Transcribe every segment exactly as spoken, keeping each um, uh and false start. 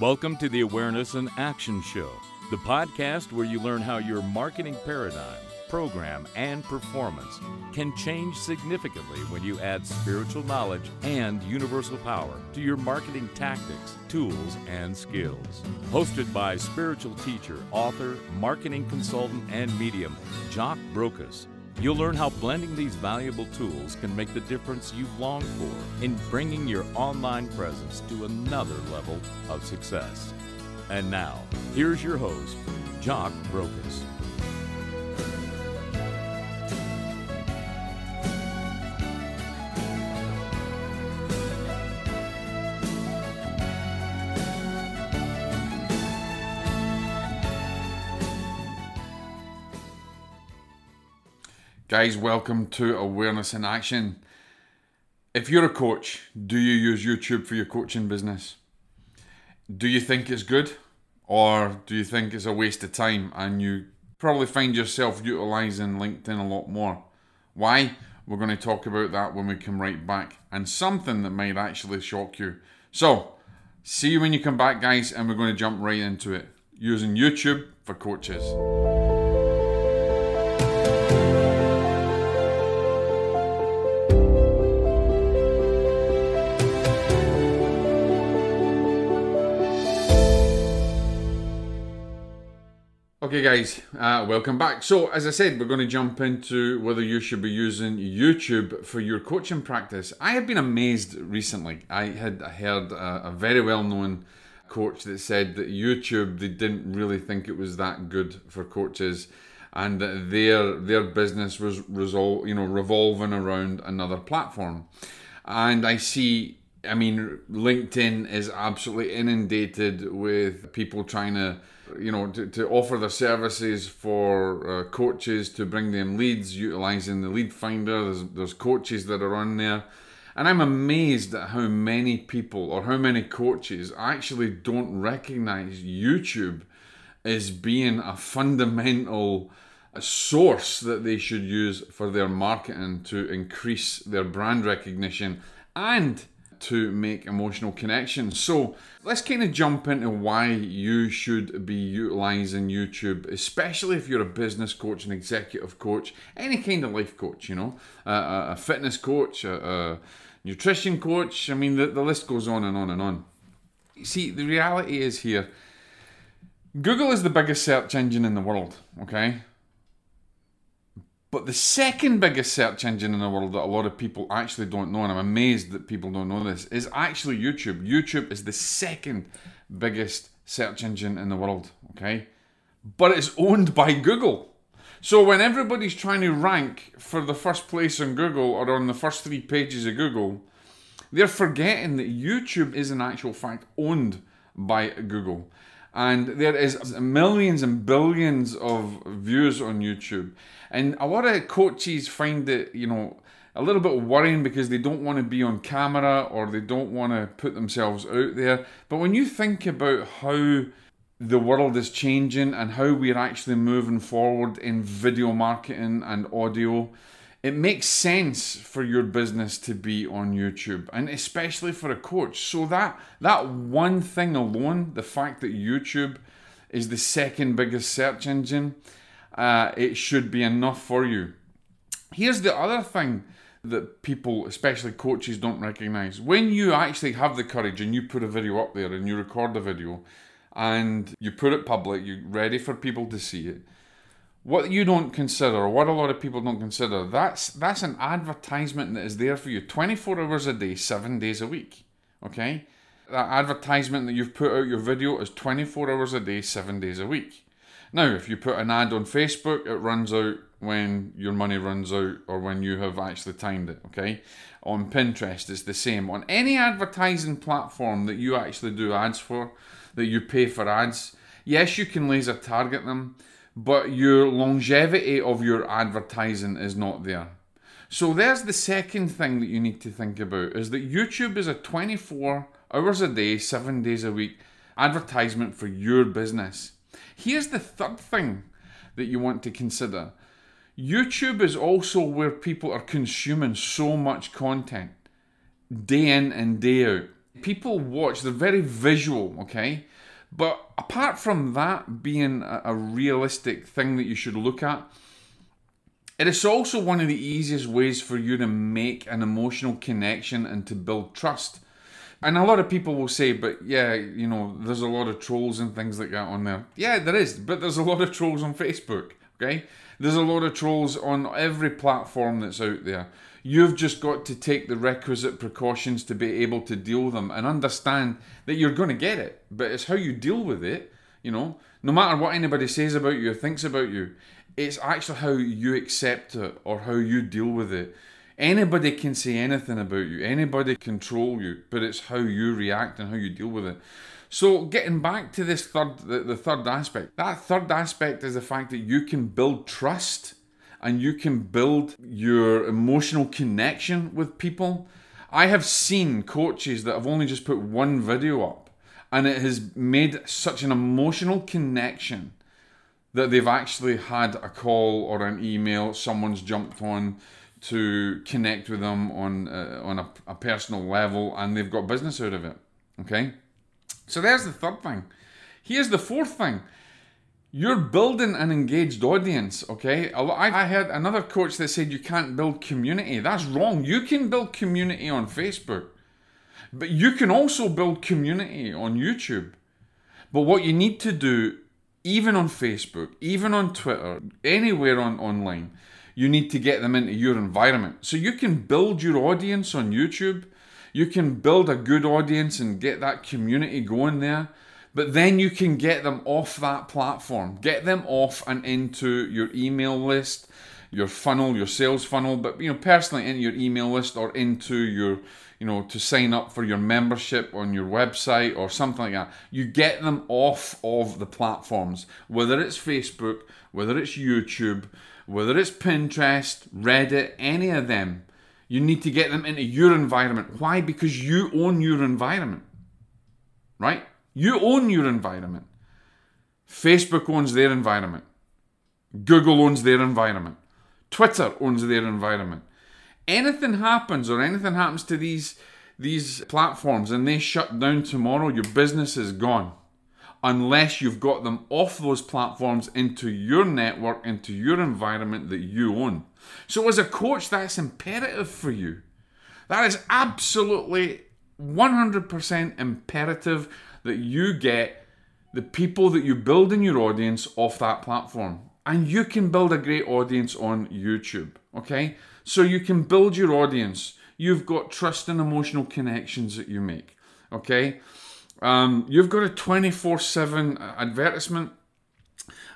Welcome to the Awareness and Action Show, the podcast where you learn how your marketing paradigm, program, and performance can change significantly when you add spiritual knowledge and universal power to your marketing tactics, tools, and skills. Hosted by spiritual teacher, author, marketing consultant, and medium, Jock Brakas, you'll learn how blending these valuable tools can make the difference you've longed for in bringing your online presence to another level of success. And now, here's your host, Jock Brakas. Guys, welcome to Awareness in Action. If you're a coach, do you use YouTube for your coaching business? Do you think it's good? Or do you think it's a waste of time and you probably find yourself utilizing LinkedIn a lot more? Why? We're going to talk about that when we come right back, and something that might actually shock you. So, see you when you come back, guys, and we're going to jump right into it. Using YouTube for coaches. Okay guys, uh, welcome back. So as I said, we're going to jump into whether you should be using YouTube for your coaching practice. I have been amazed recently. I had heard a, a very well-known coach that said that YouTube, they didn't really think it was that good for coaches, and that their, their business was resol- you know, revolving around another platform. And I see, I mean, LinkedIn is absolutely inundated with people trying to you know, to, to offer their services for uh, coaches to bring them leads, utilizing the lead finder. There's, there's coaches that are on there. And I'm amazed at how many people or how many coaches actually don't recognize YouTube as being a fundamental source that they should use for their marketing to increase their brand recognition and to make emotional connections. So let's kind of jump into why you should be utilizing YouTube, especially if you're a business coach, an executive coach, any kind of life coach, you know, uh, a fitness coach, a, a nutrition coach. I mean, the, the list goes on and on and on. You see, the reality is here, Google is the biggest search engine in the world, okay? But the second biggest search engine in the world that a lot of people actually don't know, and I'm amazed that people don't know this, is actually YouTube. YouTube is the second biggest search engine in the world, okay? But it's owned by Google. So when everybody's trying to rank for the first place on Google or on the first three pages of Google, they're forgetting that YouTube is in actual fact owned by Google. And there is millions and billions of views on YouTube. And a lot of coaches find it, you know, a little bit worrying because they don't want to be on camera or they don't want to put themselves out there. But when you think about how the world is changing and how we're actually moving forward in video marketing and audio, it makes sense for your business to be on YouTube, and especially for a coach. So that that one thing alone, the fact that YouTube is the second biggest search engine, uh, it should be enough for you. Here's the other thing that people, especially coaches, don't recognize. When you actually have the courage and you put a video up there and you record the video and you put it public, you're ready for people to see it. What you don't consider, what a lot of people don't consider, that's that's an advertisement that is there for you twenty-four hours a day, seven days a week, okay? That advertisement that you've put out your video is twenty-four hours a day, seven days a week. Now, if you put an ad on Facebook, it runs out when your money runs out or when you have actually timed it, okay? On Pinterest, it's the same. On any advertising platform that you actually do ads for, that you pay for ads, yes, you can laser target them, but your longevity of your advertising is not there. So there's the second thing that you need to think about, is that YouTube is a twenty-four hours a day, seven days a week advertisement for your business. Here's the third thing that you want to consider. YouTube is also where people are consuming so much content. day in and day out. People watch, they're very visual, okay? But apart from that being a, a realistic thing that you should look at, it is also one of the easiest ways for you to make an emotional connection and to build trust. And a lot of people will say, but yeah, you know, there's a lot of trolls and things like that on there. Yeah, there is, but there's a lot of trolls on Facebook, okay? There's a lot of trolls on every platform that's out there. You've just got to take the requisite precautions to be able to deal with them and understand that you're going to get it, but it's how you deal with it, you know. No matter what anybody says about you or thinks about you, it's actually how you accept it or how you deal with it. Anybody can say anything about you. Anybody can troll you, but it's how you react and how you deal with it. So getting back to this third, the, the third aspect, that third aspect is the fact that you can build trust and you can build your emotional connection with people. I have seen coaches that have only just put one video up and it has made such an emotional connection that they've actually had a call or an email, someone's jumped on to connect with them on uh, on a, a personal level, and they've got business out of it, okay? So there's the third thing. Here's the fourth thing. You're building an engaged audience, okay? I heard another coach that said you can't build community. That's wrong. You can build community on Facebook, but you can also build community on YouTube. But what you need to do, even on Facebook, even on Twitter, anywhere on online, you need to get them into your environment. So you can build your audience on YouTube. You can build a good audience and get that community going there. But then you can get them off that platform. Get them off and into your email list, your funnel, your sales funnel. But, you know, personally into your email list or into your, you know, to sign up for your membership on your website or something like that. You get them off of the platforms, whether it's Facebook, whether it's YouTube, whether it's Pinterest, Reddit, any of them. You need to get them into your environment. Why? Because you own your environment, right? You own your environment. Facebook owns their environment. Google owns their environment. Twitter owns their environment. Anything happens or anything happens to these, these platforms and they shut down tomorrow, your business is gone. Unless you've got them off those platforms into your network, into your environment that you own. So as a coach, that's imperative for you. That is absolutely one hundred percent imperative that you get the people that you build in your audience off that platform. And you can build a great audience on YouTube, okay? So you can build your audience. You've got trust and emotional connections that you make, okay? Um, you've got a twenty-four seven advertisement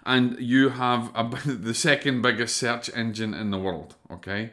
and you have a, the second biggest search engine in the world, okay?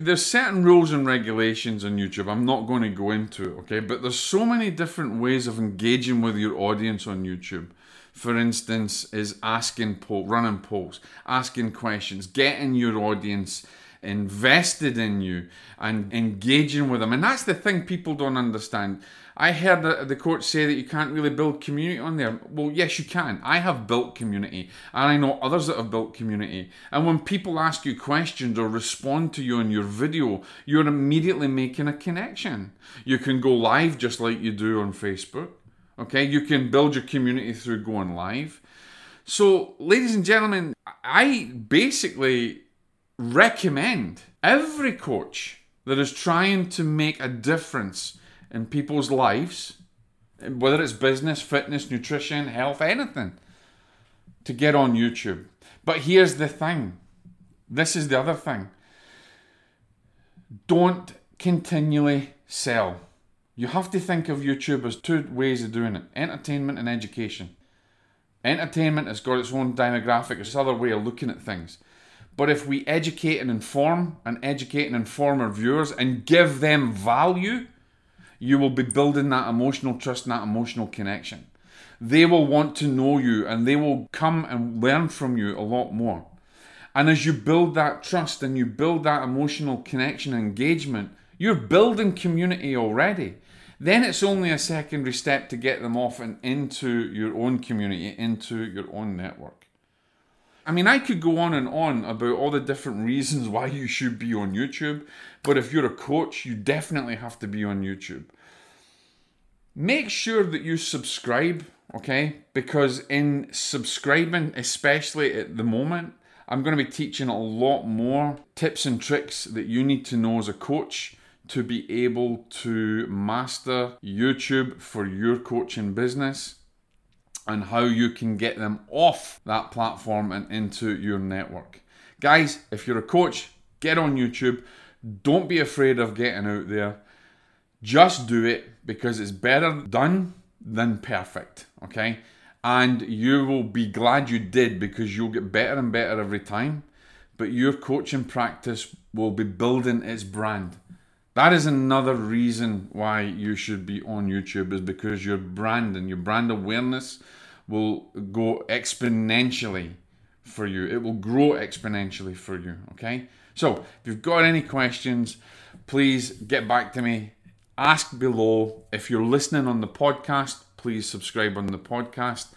There's certain rules and regulations on YouTube. I'm not going to go into it, okay? But there's so many different ways of engaging with your audience on YouTube. For instance, is asking polls, running polls, asking questions, getting your audience invested in you and engaging with them. And that's the thing people don't understand. I heard the coach say that you can't really build community on there. Well, yes, you can. I have built community and I know others that have built community. And when people ask you questions or respond to you in your video, you're immediately making a connection. You can go live just like you do on Facebook. Okay, you can build your community through going live. So, ladies and gentlemen, I basically recommend every coach that is trying to make a difference in people's lives, whether it's business, fitness, nutrition, health, anything, to get on YouTube. But here's the thing. This is the other thing. Don't continually sell. You have to think of YouTube as two ways of doing it, entertainment and education. Entertainment has got its own demographic, it's another way of looking at things. But if we educate and inform, and educate and inform our viewers and give them value, you will be building that emotional trust and that emotional connection. They will want to know you and they will come and learn from you a lot more. And as you build that trust and you build that emotional connection and engagement, you're building community already. Then it's only a secondary step to get them off and into your own community, into your own network. I mean, I could go on and on about all the different reasons why you should be on YouTube, but if you're a coach, you definitely have to be on YouTube. Make sure that you subscribe, okay? Because in subscribing, especially at the moment, I'm going to be teaching a lot more tips and tricks that you need to know as a coach to be able to master YouTube for your coaching business, and how you can get them off that platform and into your network. Guys, if you're a coach, get on YouTube. Don't be afraid of getting out there. Just do it, because it's better done than perfect, okay? And you will be glad you did, because you'll get better and better every time, but your coaching practice will be building its brand. That is another reason why you should be on YouTube, is because your brand and your brand awareness will go exponentially for you. It will grow exponentially for you, okay? So if you've got any questions, please get back to me. Ask below. If you're listening on the podcast, please subscribe on the podcast.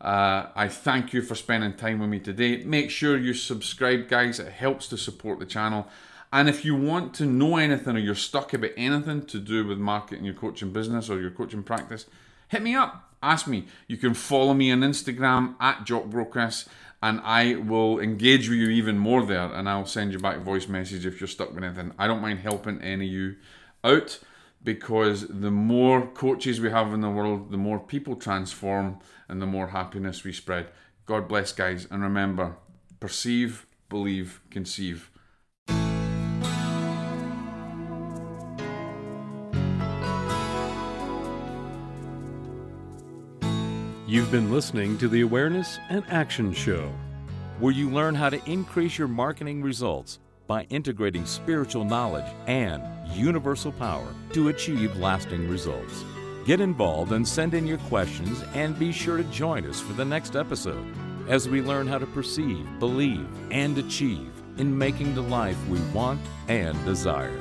Uh, I thank you for spending time with me today. Make sure you subscribe, guys. It helps to support the channel. And if you want to know anything, or you're stuck about anything to do with marketing your coaching business or your coaching practice, hit me up, ask me. You can follow me on Instagram at Jock Brakas, and I will engage with you even more there, and I'll send you back a voice message if you're stuck with anything. I don't mind helping any of you out, because the more coaches we have in the world, the more people transform and the more happiness we spread. God bless, guys, and remember, perceive, believe, conceive. You've been listening to the Awareness and Action Show, where you learn how to increase your marketing results by integrating spiritual knowledge and universal power to achieve lasting results. Get involved and send in your questions, and be sure to join us for the next episode as we learn how to perceive, believe, and achieve in making the life we want and desire.